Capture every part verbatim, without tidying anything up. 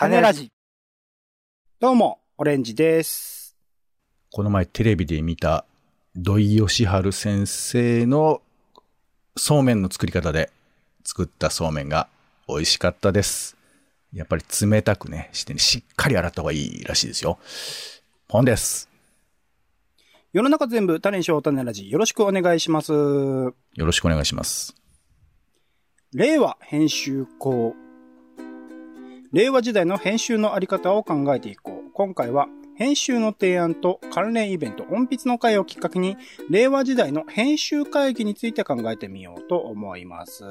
種ラジ。どうも、オレンジです。この前テレビで見た土井善晴先生のそうめんの作り方で作ったそうめんが美味しかったです。やっぱり冷たくね、してね、しっかり洗った方がいいらしいですよ。本です。世の中全部種にしよう種ラジ。よろしくお願いします。よろしくお願いします。令和編集校。令和時代の編集のあり方を考えていこう。今回は編集の提案と関連イベント、音筆の会をきっかけに、令和時代の編集会議について考えてみようと思います。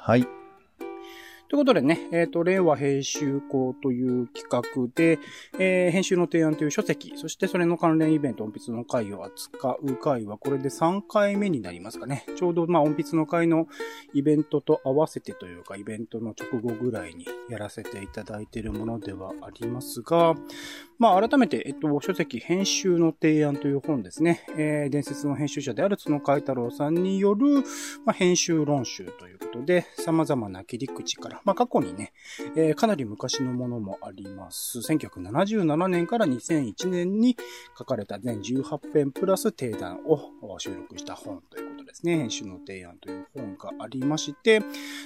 はい。ということでね、えっと、令和編集校という企画で、えー、編集の提案という書籍、そしてそれの関連イベント、音筆の会を扱う会は、これでさんかいめになりますかね。ちょうど、まあ、音筆の会のイベントと合わせてというか、イベントの直後ぐらいにやらせていただいているものではありますが、まあ、改めて、えっと、書籍、編集の提案という本ですね。えー、伝説の編集者である角海太郎さんによる、まあ、編集論集ということで、様々な切り口から、まあ、過去にね、えー、かなり昔のものもあります。せんきゅうひゃくななじゅうななねんからにせんいちねんに書かれた全じゅうはちぺんプラス提談を収録した本ということですね。編集の提案という本がありまして、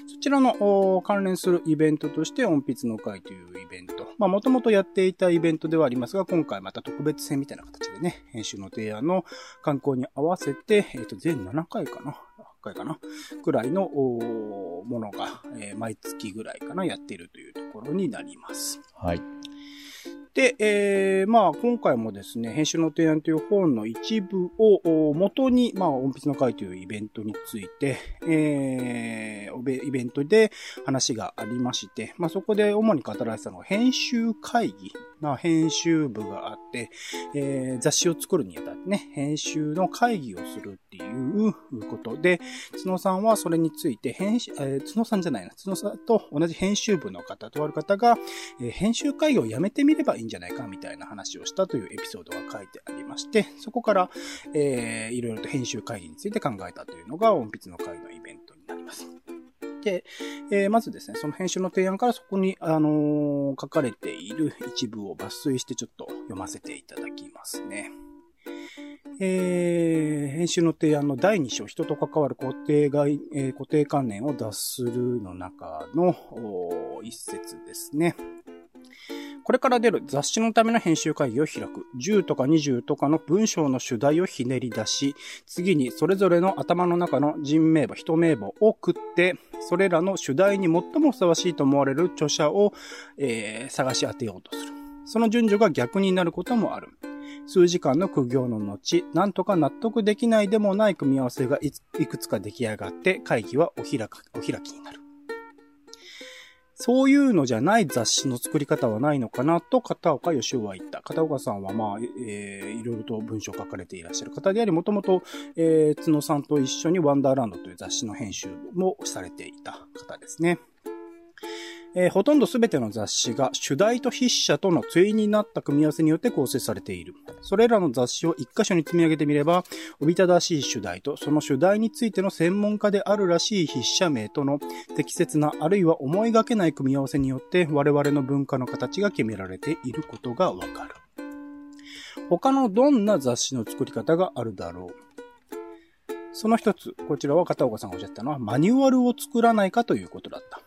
そちらの関連するイベントとして音筆の会というイベント。まあ、もともとやっていたイベントではありますが、今回また特別編みたいな形でね、編集の提案の刊行に合わせて、えっと、全ななかいかな。はちかいかなくらいのものが、えー、毎月ぐらいかなやっているというところになります。はい。で、えー、まあ今回もですね、編集の提案という本の一部を元に、まあ音筆の会というイベントについて、えー、イベントで話がありまして、まあそこで主に語られたのは編集会議、まあ編集部があって、えー、雑誌を作るにあたってね、編集の会議をするっていうことで、角さんはそれについて編集、えー、角さんじゃないな、角さんと同じ編集部の方とある方が、えー、編集会議をやめてみればいいんじゃないかみたいな話をしたというエピソードが書いてありまして、そこから、えー、いろいろと編集会議について考えたというのが音筆の会のイベントになります。で、えー、まずですね、その編集の提案からそこに、あのー、書かれている一部を抜粋してちょっと読ませていただきますね。えー、編集の提案のだいに章、人と関わる固定概、えー、固定観念を脱するの中の一節ですね。これから出る雑誌のための編集会議を開く。じゅうとかにじゅうとかの文章の主題をひねり出し、次にそれぞれの頭の中の人名簿、人名簿を食って、それらの主題に最もふさわしいと思われる著者を、えー、探し当てようとする。その順序が逆になることもある。数時間の苦行の後、なんとか納得できないでもない組み合わせがいくつか出来上がって、会議はお開か、お開きになる。そういうのじゃない雑誌の作り方はないのかなと片岡義雄は言った。片岡さんはまあ、えー、いろいろと文章を書かれていらっしゃる方であり、もともと、えー、角さんと一緒にワンダーランドという雑誌の編集もされていた方ですね。えー、ほとんどすべての雑誌が主題と筆者との対になった組み合わせによって構成されている。それらの雑誌を一箇所に積み上げてみれば、おびただしい主題とその主題についての専門家であるらしい筆者名との適切な、あるいは思いがけない組み合わせによって我々の文化の形が決められていることがわかる。他のどんな雑誌の作り方があるだろう。その一つ、こちらは片岡さんがおっしゃったのは、マニュアルを作らないかということだった。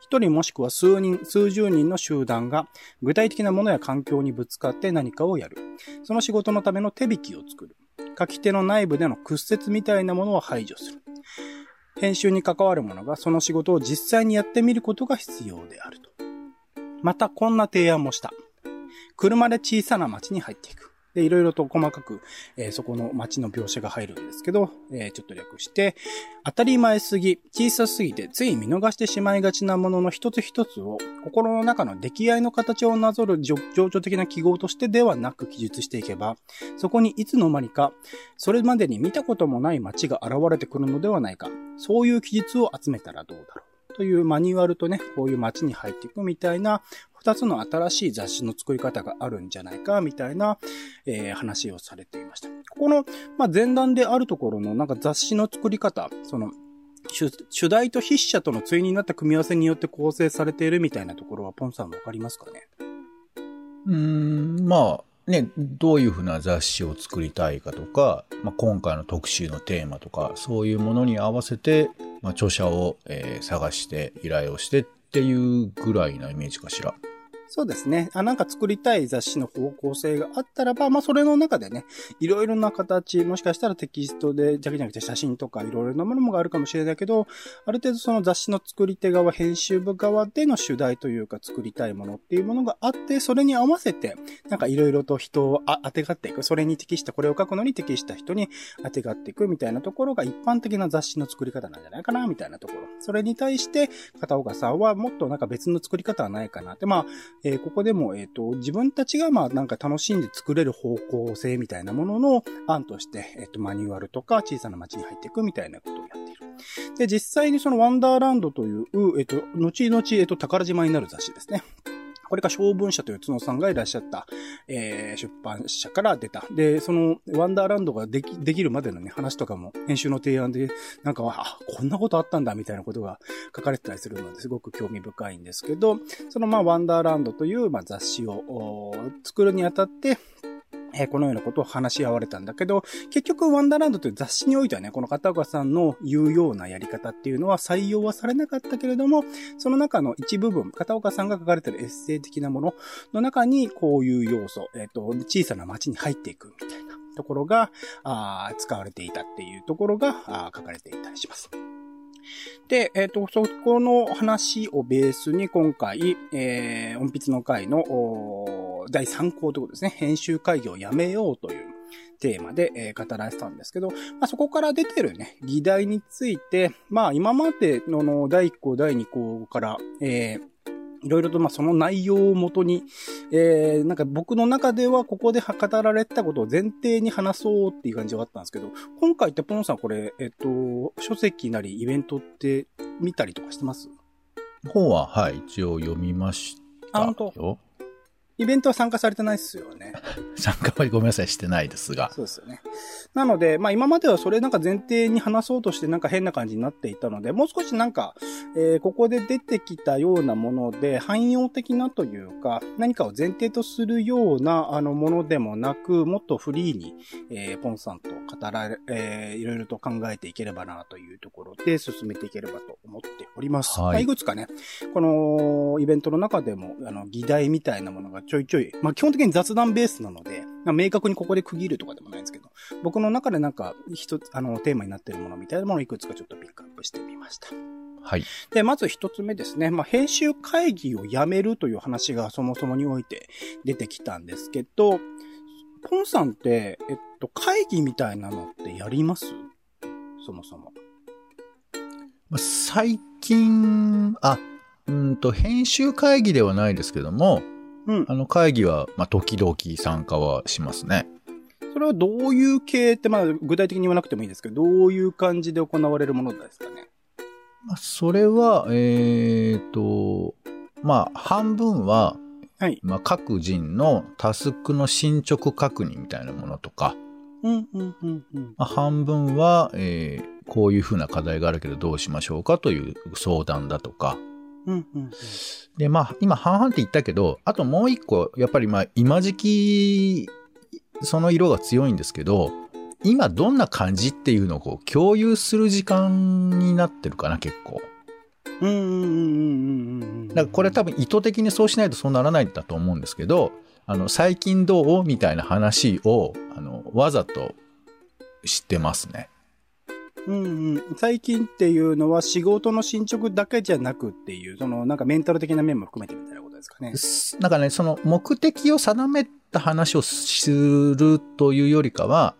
一人もしくは数人、数十人の集団が具体的なものや環境にぶつかって何かをやる。その仕事のための手引きを作る。書き手の内部での屈折みたいなものを排除する。編集に関わる者がその仕事を実際にやってみることが必要であると。またこんな提案もした。車で小さな町に入っていく。で、いろいろと細かく、えー、そこの町の描写が入るんですけど、えー、ちょっと略して、当たり前すぎ、小さすぎて、つい見逃してしまいがちなものの一つ一つを、心の中の出来合いの形をなぞる情緒的な記号としてではなく記述していけば、そこにいつの間にか、それまでに見たこともない町が現れてくるのではないか、そういう記述を集めたらどうだろう。というマニュアルとね、こういう街に入っていくみたいな、二つの新しい雑誌の作り方があるんじゃないか、みたいな、えー、話をされていました。ここの、まあ、前段であるところの、なんか雑誌の作り方、その、主, 主題と筆者との対になった組み合わせによって構成されているみたいなところはポンさんわかりますかね。うーん、まあね、どういうふうな雑誌を作りたいかとか、まあ、今回の特集のテーマとかそういうものに合わせて、まあ、著者を、えー、探して依頼をしてっていうぐらいなイメージかしら。そうですね。あ、なんか作りたい雑誌の方向性があったらば、まあそれの中でね、いろいろな形、もしかしたらテキストでだけじゃなくて写真とかいろいろなものがあるかもしれないけど、ある程度その雑誌の作り手側、編集部側での主題というか作りたいものっていうものがあって、それに合わせて、なんかいろいろと人をあ当てがっていく。それに適した、これを書くのに適した人に当てがっていくみたいなところが一般的な雑誌の作り方なんじゃないかな、みたいなところ。それに対して、片岡さんはもっとなんか別の作り方はないかなって、まあ、えー、ここでも、えっと、自分たちが、まあ、なんか楽しんで作れる方向性みたいなものの案として、えっと、マニュアルとか小さな街に入っていくみたいなことをやっている。で、実際にそのワンダーランドという、えっと、後々、えっと、宝島になる雑誌ですね。これが小文社という角さんがいらっしゃった、えー、出版社から出た。で、そのワンダーランドができ、できるまでのね、話とかも編集の提案で、なんか、あ、こんなことあったんだみたいなことが書かれてたりするのですごく興味深いんですけど、そのまあワンダーランドというまあ雑誌を作るにあたって、えー、このようなことを話し合われたんだけど、結局ワンダーランドという雑誌においてはね、この片岡さんの言うようなやり方っていうのは採用はされなかったけれども、その中の一部分、片岡さんが書かれているエッセイ的なものの中にこういう要素、えっと、小さな街に入っていくみたいなところが、あー、使われていたっていうところが、あー、書かれていたりします。で、えっと、そこの話をベースに今回、えー、音筆の回の、だいさんこうということですね。編集会議をやめようというテーマで、えー、語られてたんですけど、まあ、そこから出てるね、議題について、まあ今までののだいいっこう、だいにこうから、えーいろいろと、ま、その内容をもとに、えー、なんか僕の中ではここで語られたことを前提に話そうっていう感じがあったんですけど、今回ってポンさんこれ、えっと、書籍なりイベントって見たりとかしてます？本は、はい、一応読みましたよ。あ、本当。イベントは参加されてないですよね。参加はごめんなさい、してないですが。そうですよね。なので、まあ今まではそれなんか前提に話そうとしてなんか変な感じになっていたので、もう少しなんか、えー、ここで出てきたようなもので、汎用的なというか、何かを前提とするようなあのものでもなく、もっとフリーに、えー、ポンさんと語られ、えー、いろいろと考えていければなというところで進めていければと思っております。はい。まあ、いくつかね、このイベントの中でも、あの、議題みたいなものがちょいちょい、まあ基本的に雑談ベースなので、明確にここで区切るとかでもないんですけど、僕の中でなんか一つ、あの、テーマになっているものみたいなものをいくつかちょっとピックアップしてみました。はい。で、まず一つ目ですね。まあ、編集会議をやめるという話がそもそもにおいて出てきたんですけど、ポンさんって、えっと、会議みたいなのってやります？そもそも。最近、あ、うんと、編集会議ではないですけども、うん、あの会議は、まあ、時々参加はしますね。それはどういう系って、まあ、具体的に言わなくてもいいですけど、どういう感じで行われるものですかね。まあ、それは、えーと、まあ、半分は、はい、まあ、各人のタスクの進捗確認みたいなものとか、うんうんうんうん、まあ、半分は、えー、こういうふうな課題があるけどどうしましょうかという相談だとか、うんうんうん、で、まあ、今半々って言ったけど、あともう一個、やっぱりまあ、今時期、その色が強いんですけど、今どんな感じっていうのをこう共有する時間になってるかな、結構。うんうんうんうん。だからこれ多分意図的にそうしないとそうならないんだと思うんですけど、あの、最近どう？みたいな話を、あの、わざとしてますね。うんうん、最近っていうのは仕事の進捗だけじゃなくっていう、そのなんかメンタル的な面も含めてみたいなことですかね。なんかね、その目的を定めた話をするというよりかは、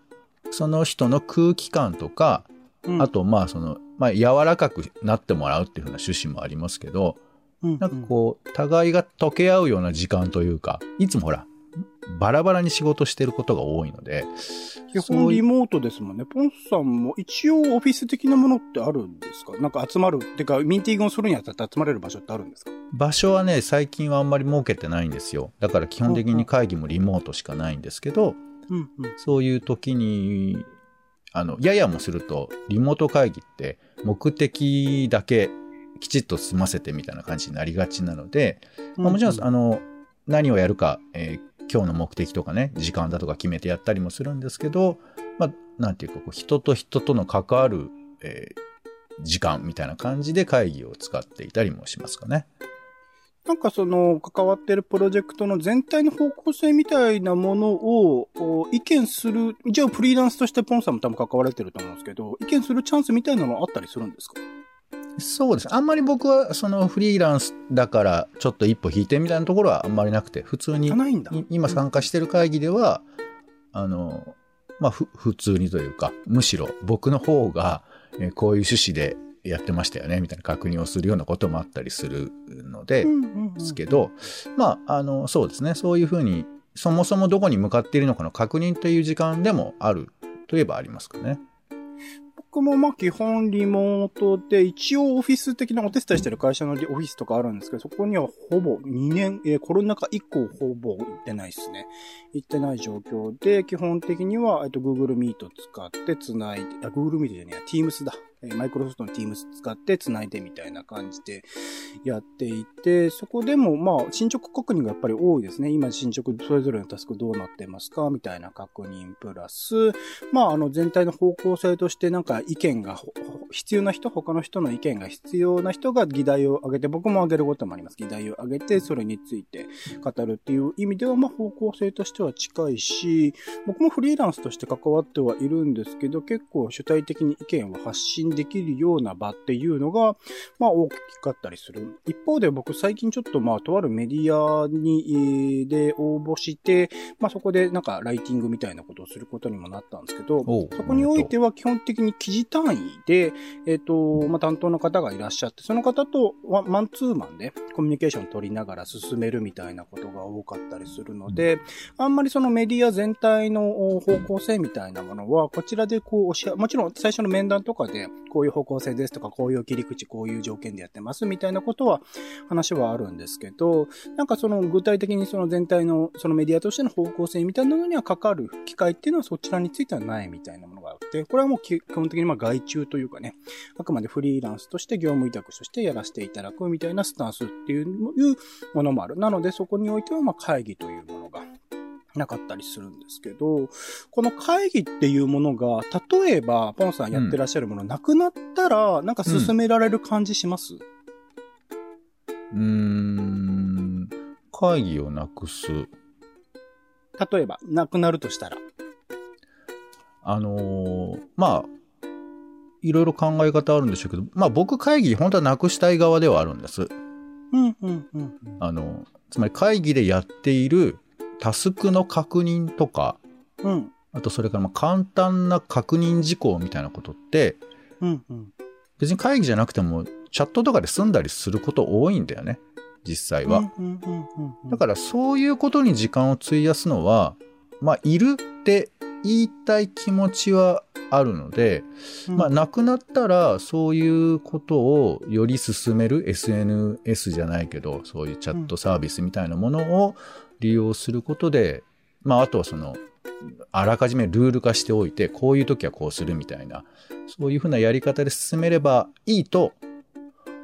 その人の空気感とか、うん、あとまあその、まあ、柔らかくなってもらうっていうふうな趣旨もありますけど、うんうん、なんかこう互いが溶け合うような時間というか、いつもほらバラバラに仕事してることが多いので、基本リモートですもんね。ポンさんも一応オフィス的なものってあるんですか？なんか集まるってかミーティングをするにあたって集まれる場所ってあるんですか？場所はね、最近はあんまり設けてないんですよ。だから基本的に会議もリモートしかないんですけど、うんうん、そういう時にあのややもするとリモート会議って目的だけきちっと済ませてみたいな感じになりがちなので、まあ、もちろんあの何をやるか、えー、今日の目的とかね時間だとか決めてやったりもするんですけど、まあ、なんていうかこう人と人との関わる、えー、時間みたいな感じで会議を使っていたりもしますかね。なんかその関わってるプロジェクトの全体の方向性みたいなものを意見する、じゃあフリーランスとしてポンさんも多分関われてると思うんですけど、意見するチャンスみたいなのはあったりするんですか？そうです。あんまり僕はそのフリーランスだからちょっと一歩引いてみたいなところはあんまりなくて、普通に今参加してる会議では、うん、あの、まあふ、普通にというか、むしろ僕の方がこういう趣旨でやってましたよねみたいな確認をするようなこともあったりするので、うんうんうん、ですけど、まああのそうですね、そういうふうにそもそもどこに向かっているのかの確認という時間でもあるといえばありますかね。僕もまあ基本リモートで一応オフィス的なお手伝いしてる会社のオフィスとかあるんですけど、そこにはほぼにねん、えー、コロナ禍以降ほぼ行ってないですね。行ってない状況で基本的には、えっと、Google Meet 使ってつないで、あ、Google Meet じゃねえ、Teams だ。マイクロソフトの Teams 使ってつないでみたいな感じでやっていて、そこでもまあ進捗確認がやっぱり多いですね。今進捗それぞれのタスクどうなってますかみたいな確認プラス、まああの全体の方向性としてなんか意見が必要な人、他の人の意見が必要な人が議題を挙げて、僕も挙げることもあります。議題を挙げてそれについて語るっていう意味ではまあ方向性としては近いし、僕もフリーランスとして関わってはいるんですけど、結構主体的に意見を発信できるような場っていうのがまあ大きかったりする。一方で僕最近ちょっとまあとあるメディアにで応募して、まあそこでなんかライティングみたいなことをすることにもなったんですけど、そこにおいては基本的に記事単位でえっとまあ担当の方がいらっしゃって、その方とマンツーマンでコミュニケーション取りながら進めるみたいなことが多かったりするので、あんまりそのメディア全体の方向性みたいなものはこちらでこう、もちろん最初の面談とかでこういう方向性ですとか、こういう切り口、こういう条件でやってますみたいなことは話はあるんですけど、なんかその具体的にその全体のそのメディアとしての方向性みたいなのにはかかる機会っていうのはそちらについてはないみたいなものがあって、これはもう基本的にまあ外注というかね、あくまでフリーランスとして業務委託としてやらせていただくみたいなスタンスっていうものもある。なのでそこにおいてはまあ会議というものがなかったりするんですけど、この会議っていうものが例えばポンさんやってらっしゃるもの、うん、なくなったらなんか進められる感じします？うーん、会議をなくす。例えばなくなるとしたら、あのー、まあいろいろ考え方あるんでしょうけど、まあ僕会議本当はなくしたい側ではあるんです。うんうんうんうん、あのつまり会議でやっているタスクの確認とか、うん、あとそれからまあ簡単な確認事項みたいなことって、うんうん、別に会議じゃなくてもチャットとかで済んだりすること多いんだよね、実際は、うんうんうんうん、だからそういうことに時間を費やすのはまあいるって言いたい気持ちはあるので、うん、まあなくなったらそういうことをより進める エスエヌエス じゃないけど、そういうチャットサービスみたいなものを利用することで、まああとはそのあらかじめルール化しておいて、こういう時はこうするみたいな、そういうふうなやり方で進めればいいと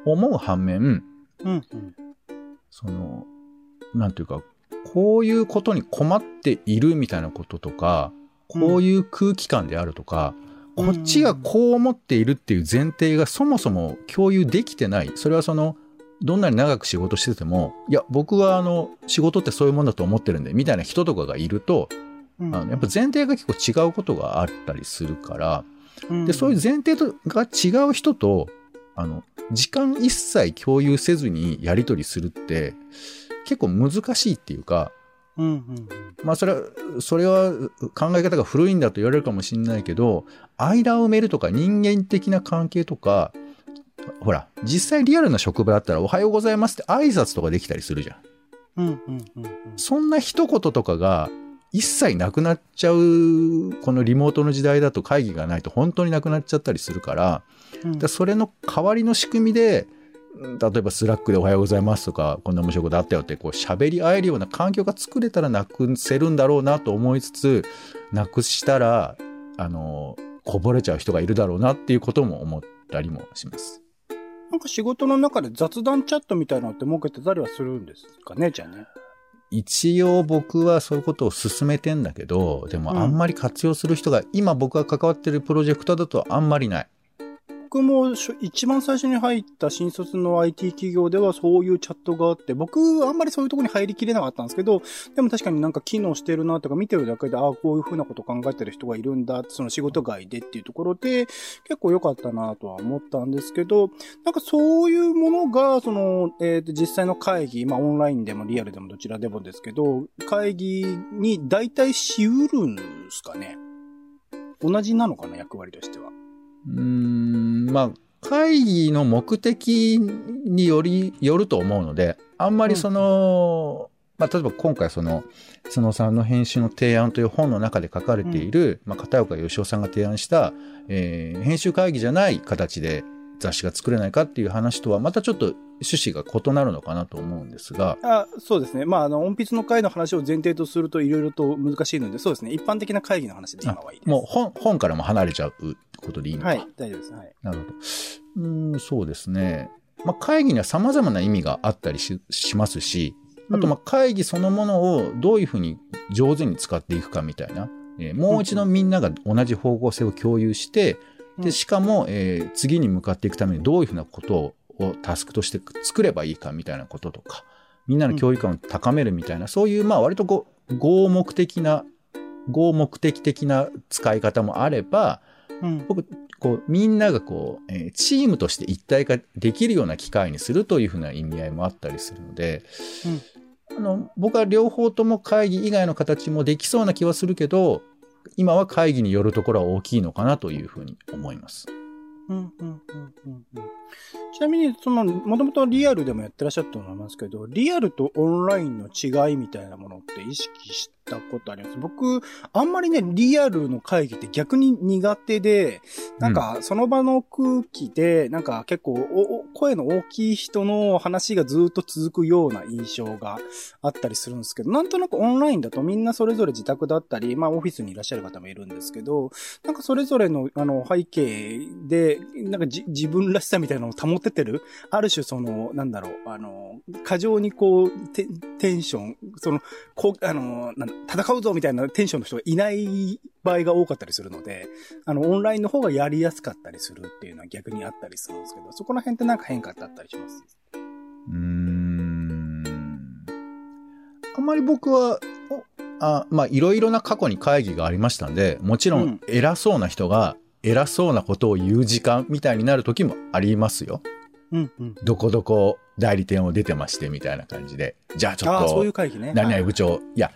思う反面、うんうん、そのなんていうかこういうことに困っているみたいなこととか、こういう空気感であるとか、うん、こっちがこう思っているっていう前提がそもそも共有できてない。それはそのどんなに長く仕事してても、いや僕はあの仕事ってそういうもんだと思ってるんでみたいな人とかがいると、うん、あのやっぱ前提が結構違うことがあったりするから、うん、でそういう前提とが違う人とあの時間一切共有せずにやり取りするって結構難しいっていうか、うんうんうん、まあそれは、それは考え方が古いんだと言われるかもしれないけど、間を埋めるとか人間的な関係とか、ほら実際リアルな職場だったらおはようございますって挨拶とかできたりするじゃん、うんうんうんうん、そんな一言とかが一切なくなっちゃう、このリモートの時代だと会議がないと本当になくなっちゃったりするから、うん、だからそれの代わりの仕組みで、例えばスラックでおはようございますとか、こんな面白いことあったよってこう喋り合えるような環境が作れたらなくせるんだろうなと思いつつ、なくしたらあのこぼれちゃう人がいるだろうなっていうことも思ったりもします。なんか仕事の中で雑談チャットみたいなのって設けてたりはするんですかね、じゃあね。一応僕はそういうことを進めてんだけど、でもあんまり活用する人が、うん、今僕が関わってるプロジェクトだとあんまりない。僕も一番最初に入った新卒の アイティー 企業ではそういうチャットがあって、僕あんまりそういうところに入りきれなかったんですけど、でも確かになんか機能してるなとか見てるだけで、ああこういうふうなこと考えてる人がいるんだ、その仕事外でっていうところで結構良かったなとは思ったんですけど、なんかそういうものがその、えー、実際の会議、まあオンラインでもリアルでもどちらでもですけど、会議に代替しうるんですかね。同じなのかな、役割としては。うーん、まあ会議の目的によりよると思うので、あんまりその、うん、まあ例えば今回その須野さんの編集の提案という本の中で書かれている、うん、まあ片岡義雄さんが提案した、えー、編集会議じゃない形で雑誌が作れないかっていう話とはまたちょっと趣旨が異なるのかなと思うんですが、あ、そうですね。まああの音筆の会の話を前提とするといろいろと難しいので、そうですね。一般的な会議の話で今はいいです。もう本本からも離れちゃうってことでいいのか。はい、大丈夫です。はい。なるほど。うん、そうですね。まあ会議には様々な意味があったり し, しますし、あとまあ会議そのものをどういうふうに上手に使っていくかみたいな、えー、もう一度みんなが同じ方向性を共有して、うん、でしかも、えー、次に向かっていくためにどういうふうなことををタスクとして作ればいいかみたいなこととか、みんなの教育感を高めるみたいな、うん、そういうまあ割とこう合目的な合目的的な使い方もあれば、うん、僕こうみんながこう、えー、チームとして一体化できるような機会にするというふうな意味合いもあったりするので、うん、あの僕は両方とも会議以外の形もできそうな気はするけど、今は会議によるところは大きいのかなというふうに思います。うんうんうんうんうん、ちなみにそのもともとリアルでもやってらっしゃったと思いますけど、リアルとオンラインの違いみたいなものって意識したことあります？僕あんまりね、リアルの会議って逆に苦手で、なんかその場の空気でなんか結構お声の大きい人の話がずっと続くような印象があったりするんですけど、なんとなくオンラインだとみんなそれぞれ自宅だったり、まあオフィスにいらっしゃる方もいるんですけど、なんかそれぞれのあの背景でなんかじ自分らしさみたいなのを保ててる、ある種そのなんだろう、あの過剰にこう テ, テンションそのこあのなん戦うぞみたいなテンションの人がいない場合が多かったりするので、あのオンラインの方がやりやすかったりするっていうのは逆にあったりするんですけど、そこら辺ってなんか変化ってあったりします？うーん、あんまり僕はあまあいろいろな過去に会議がありましたんで、もちろん偉そうな人が、うん、偉そうなことを言う時間みたいになる時もありますよ、うんうん、どこどこ代理店を出てましてみたいな感じで、じゃあちょっとそういう会議ね、何々部長、いや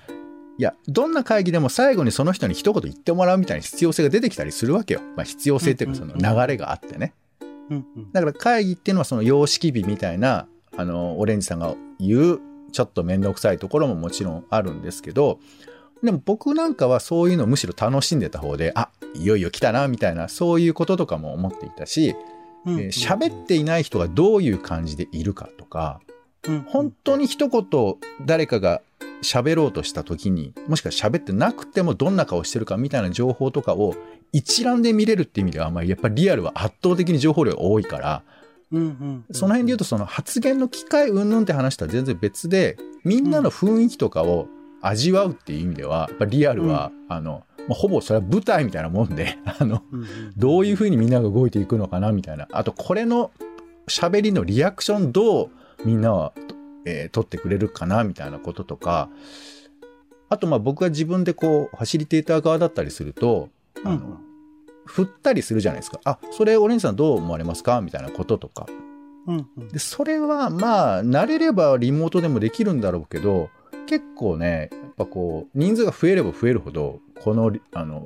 いや、どんな会議でも最後にその人に一言言ってもらうみたいな必要性が出てきたりするわけよ、まあ、必要性っていうかその流れがあってね、うんうんうん、だから会議っていうのはその様式美みたいな、あのオレンジさんが言うちょっと面倒くさいところももちろんあるんですけど、でも僕なんかはそういうのをむしろ楽しんでた方で、あ、いよいよ来たなみたいな、そういうこととかも思っていたし、喋、うんうんえー、っていない人がどういう感じでいるかとか、うんうん、本当に一言誰かが喋ろうとした時に、もしくは喋ってなくてもどんな顔してるかみたいな情報とかを一覧で見れるっていう意味では、まあ、やっぱりリアルは圧倒的に情報量が多いから、うんうんうんうん、その辺で言うとその発言の機会云々って話とは全然別で、みんなの雰囲気とかを味わうっていう意味では、やっぱリアルは、うん、あのまあ、ほぼそれは舞台みたいなもんで、あの、うんうん、どういうふうにみんなが動いていくのかなみたいな、あとこれの喋りのリアクションどうみんなは、えー、取ってくれるかなみたいなこととか、あとまあ僕が自分でこうファシリテーター側だったりすると、あの、うん、振ったりするじゃないですか。あ、それオレンジさんどう思われますかみたいなこととか、うんうん、でそれはまあ慣れればリモートでもできるんだろうけど、結構ね、やっぱこう人数が増えれば増えるほどこの、 あの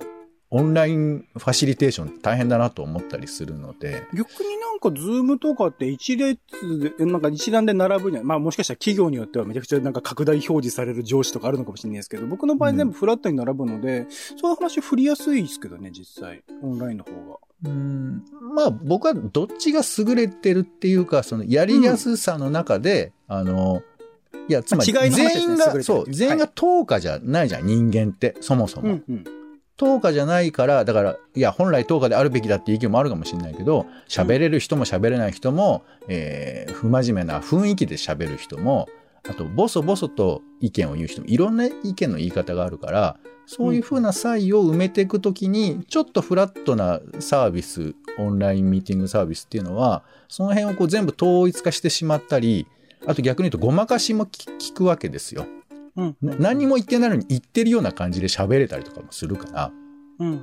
オンラインファシリテーション大変だなと思ったりするので、逆になんかズームとかって一列でなんか一段で並ぶには、まあもしかしたら企業によってはめちゃくちゃなんか拡大表示される上司とかあるのかもしれないですけど、僕の場合全部フラットに並ぶので、うん、そういう話振りやすいですけどね、実際オンラインの方が。うーん、まあ僕はどっちが優れてるっていうか、そのやりやすさの中で、うん、あの。いや、つまり全員が、そう、全員が等価じゃないじゃん、人間って、そもそも。とおかじゃないから、だからいや本来とおかであるべきだっていう意見もあるかもしれないけど、喋れる人も喋れない人も、えー、不真面目な雰囲気で喋る人も、あとボソボソと意見を言う人も、いろんな意見の言い方があるから、そういう風な差異を埋めていくときに、ちょっとフラットなサービス、オンラインミーティングサービスっていうのはその辺をこう全部統一化してしまったり、あと逆に言うとごまかしも聞くわけですよ。うん、何も言ってないのに言ってるような感じで喋れたりとかもするから、うん、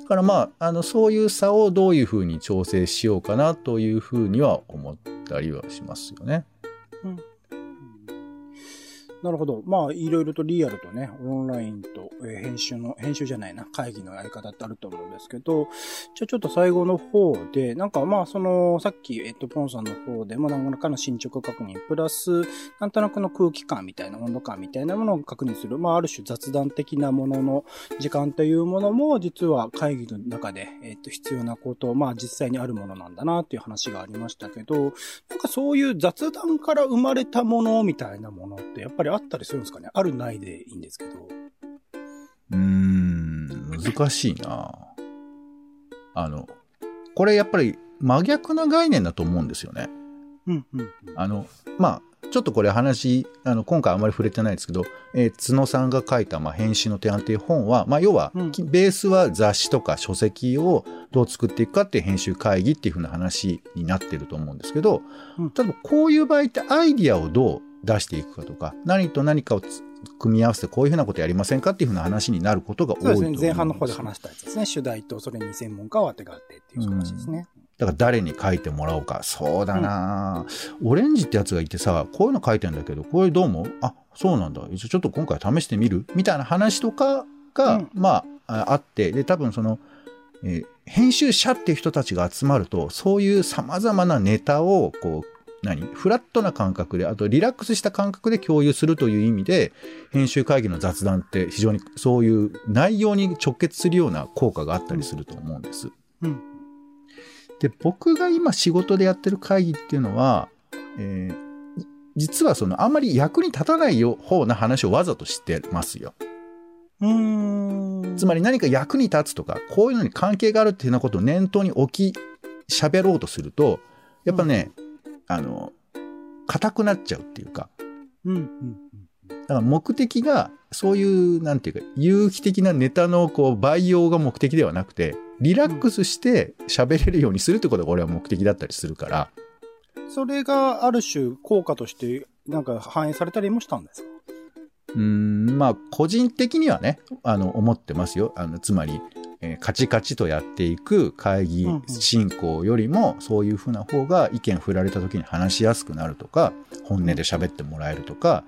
だからまあ、あのそういう差をどういうふうに調整しようかなというふうには思ったりはしますよね。うん、なるほど。まあいろいろとリアルとね、オンラインと、えー、編集の編集じゃないな、会議のやり方ってあると思うんですけど、じゃあちょっと最後の方でなんかまあそのさっきえっとポンさんの方でも何らかの進捗確認プラスなんとなくの空気感みたいな、温度感みたいなものを確認する、まあある種雑談的なものの時間というものも実は会議の中でえっと必要なこと、まあ実際にあるものなんだなっていう話がありましたけど、なんかそういう雑談から生まれたものみたいなものってやっぱりあったりするんですかね。あるないでいいんですけど。うーん、難しいな。あのこれやっぱり真逆な概念だと思うんですよね。うんうんうん、あのまあちょっとこれ話あの今回あまり触れてないですけど、えー、角さんが書いた、まあ、編集の提案という本は、まあ、要は、うん、ベースは雑誌とか書籍をどう作っていくかっていう編集会議っていう風な話になってると思うんですけど、うん、多分こういう場合ってアイディアをどう出していくかとか、何と何かを組み合わせてこういうふうなことやりませんかっていうふうな話になることが多いと思うんです。そうですね、前半の方で話したやつですね。主題とそれに専門家を当てがってっていう話ですね。だから誰に書いてもらおうか。そうだな、うん、オレンジってやつがいてさ、こういうの書いてんだけどこれどう思う？あ、そうなんだ、ちょっと今回試してみるみたいな話とかが、うん、まああって、で多分その、えー、編集者っていう人たちが集まると、そういうさまざまなネタをこう何フラットな感覚で、あとリラックスした感覚で共有するという意味で、編集会議の雑談って非常にそういう内容に直結するような効果があったりすると思うんです。うん、で僕が今仕事でやってる会議っていうのは、えー、実はそのあんまり役に立たない方な話をわざとしてますよ。うーん、つまり何か役に立つとかこういうのに関係があるっていうようなことを念頭に置き喋ろうとすると、やっぱね、うん、あの硬くなっちゃうっていうか、うんうんうん、だから目的がそういうなんていうか有機的なネタのこう培養が目的ではなくて、リラックスして喋れるようにするってことが俺は目的だったりするから、それがある種効果としてなんか反映されたりもしたんですか？うーん、まあ個人的にはね、あの思ってますよ。あのつまり、えー、カチカチとやっていく会議進行よりも、そういう風な方が意見振られた時に話しやすくなるとか、本音で喋ってもらえるとか、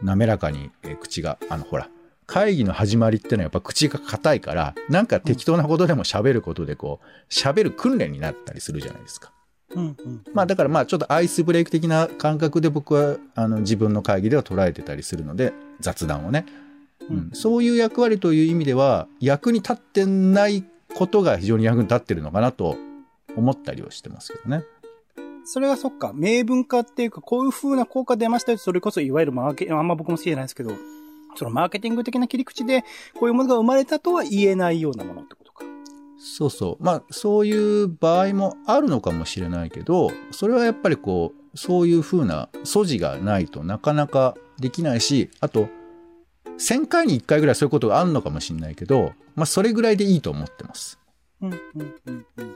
滑らかに、えー、口が、あのほら会議の始まりってのはやっぱ口が硬いから、なんか適当なことでも喋ることでこう喋る訓練になったりするじゃないですか。うんうん、まあだからまあちょっとアイスブレイク的な感覚で僕はあの自分の会議では捉えてたりするので、雑談をね、うんうん、そういう役割という意味では役に立ってないことが非常に役に立ってるのかなと思ったりはしてますけどね。それはそっか、明文化っていうか、こういう風な効果出ましたよ、それこそいわゆるマーケあんま僕も好きじゃないですけど、そのマーケティング的な切り口でこういうものが生まれたとは言えないようなものってことか。そうそう、まあそういう場合もあるのかもしれないけど、それはやっぱりこうそういう風な素地がないとなかなかできないし、あとせんかいにいっかいぐらいそういうことがあるのかもしれないけど、まあそれぐらいでいいと思ってます。うんうんうんうんうん。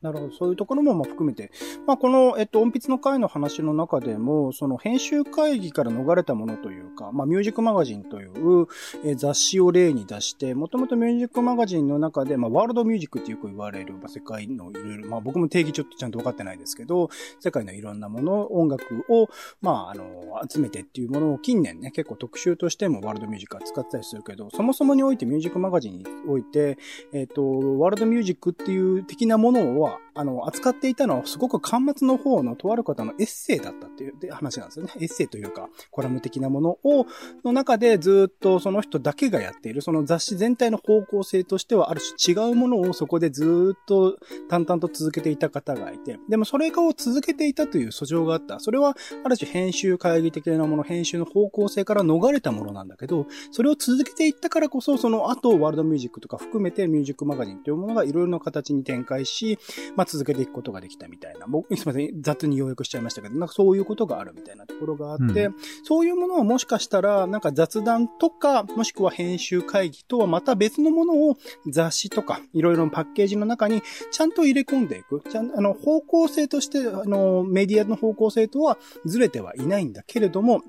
なるほど。そういうところもまあ含めて、まあこの、えっと、音筆の会の話の中でも、その編集会議から逃れたものというか、まあミュージックマガジンという雑誌を例に出して、もともとミュージックマガジンの中で、まあワールドミュージックってよく言われる、まあ世界のいろいろ、まあ僕も定義ちょっとちゃんと分かってないですけど、世界のいろんなもの、音楽を、まああの、集めてっていうものを近年ね、結構特集としてもワールドミュージックは使ってたりするけど、そもそもにおいてミュージックマガジンにおいて、えっと、ワールドミュージックっていう的なものは、あの、扱っていたのはすごく端末の方のとある方のエッセイだったっていう話なんですよね。エッセイというか、コラム的なものを、の中でずっとその人だけがやっている、その雑誌全体の方向性としてはある種違うものをそこでずっと淡々と続けていた方がいて、でもそれを続けていたという訴状があった。それはある種編集会議的なもの、編集の方向性から逃れたものなんだけど、それを続けていったからこそ、その後ワールドミュージックとか含めてミュージックマガジンというものがいろいろな形に展開し、まあ続けていくことができたみたいな、もうすみません、雑に要約しちゃいましたけど、なんかそういうことがあるみたいなところがあって、うん、そういうものはもしかしたらなんか雑談とか、もしくは編集会議とはまた別のものを雑誌とかいろいろなパッケージの中にちゃんと入れ込んでいく、ちゃんあの方向性としてあのメディアの方向性とはずれてはいないんだけれども、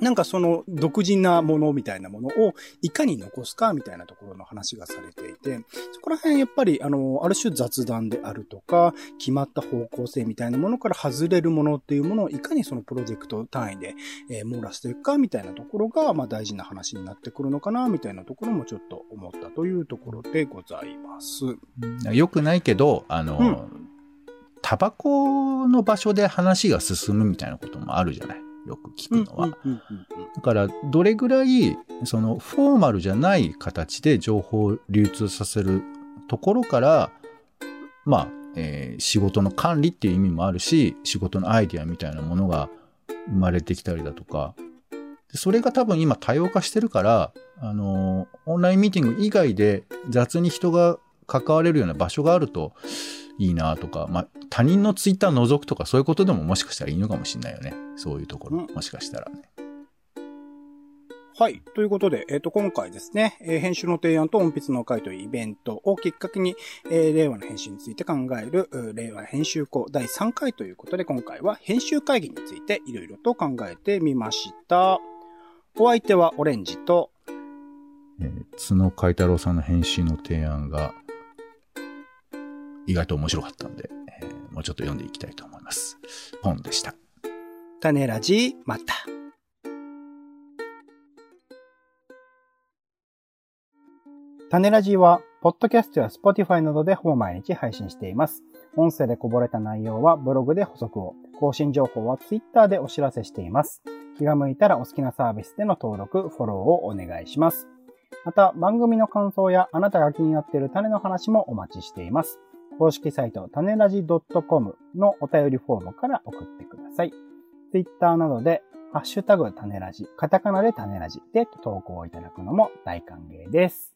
なんかその独自なものみたいなものをいかに残すかみたいなところの話がされていて、そこら辺やっぱりあの、ある種雑談であるとか、決まった方向性みたいなものから外れるものっていうものをいかにそのプロジェクト単位で、えー、網羅していくかみたいなところが、まあ大事な話になってくるのかなみたいなところもちょっと思ったというところでございます。よくないけど、あの、うん、タバコの場所で話が進むみたいなこともあるじゃない。よく聞くのは、うんうんうんうん、だからどれぐらいそのフォーマルじゃない形で情報を流通させるところから、まあえー、仕事の管理っていう意味もあるし、仕事のアイディアみたいなものが生まれてきたりだとか、それが多分今多様化してるから、あのー、オンラインミーティング以外で雑に人が関われるような場所があるといいなとか、まあ、他人のツイッター覗くとかそういうことでももしかしたらいいのかもしれないよね。そういうところ、うん、もしかしたらね。はい。ということで、えっと、今回ですね、えー、編集の提案と音筆の会というイベントをきっかけに、えー、令和の編集について考える、令和編集講だいさんかいということで、今回は編集会議についていろいろと考えてみました。お相手はオレンジと、えー、角海太郎さんの編集の提案が、意外と面白かったので、えー、もうちょっと読んでいきたいと思います。ポンでした。タネラジ、また。タネラジは、ポッドキャストや Spotify などでほぼ毎日配信しています。音声でこぼれた内容はブログで補足を、更新情報は Twitter でお知らせしています。気が向いたらお好きなサービスでの登録、フォローをお願いします。また、番組の感想やあなたが気になっている種の話もお待ちしています。公式サイトタネラジ .com のお便りフォームから送ってください。ツイッターなどでハッシュタグタネラジ、カタカナでタネラジで投稿いただくのも大歓迎です。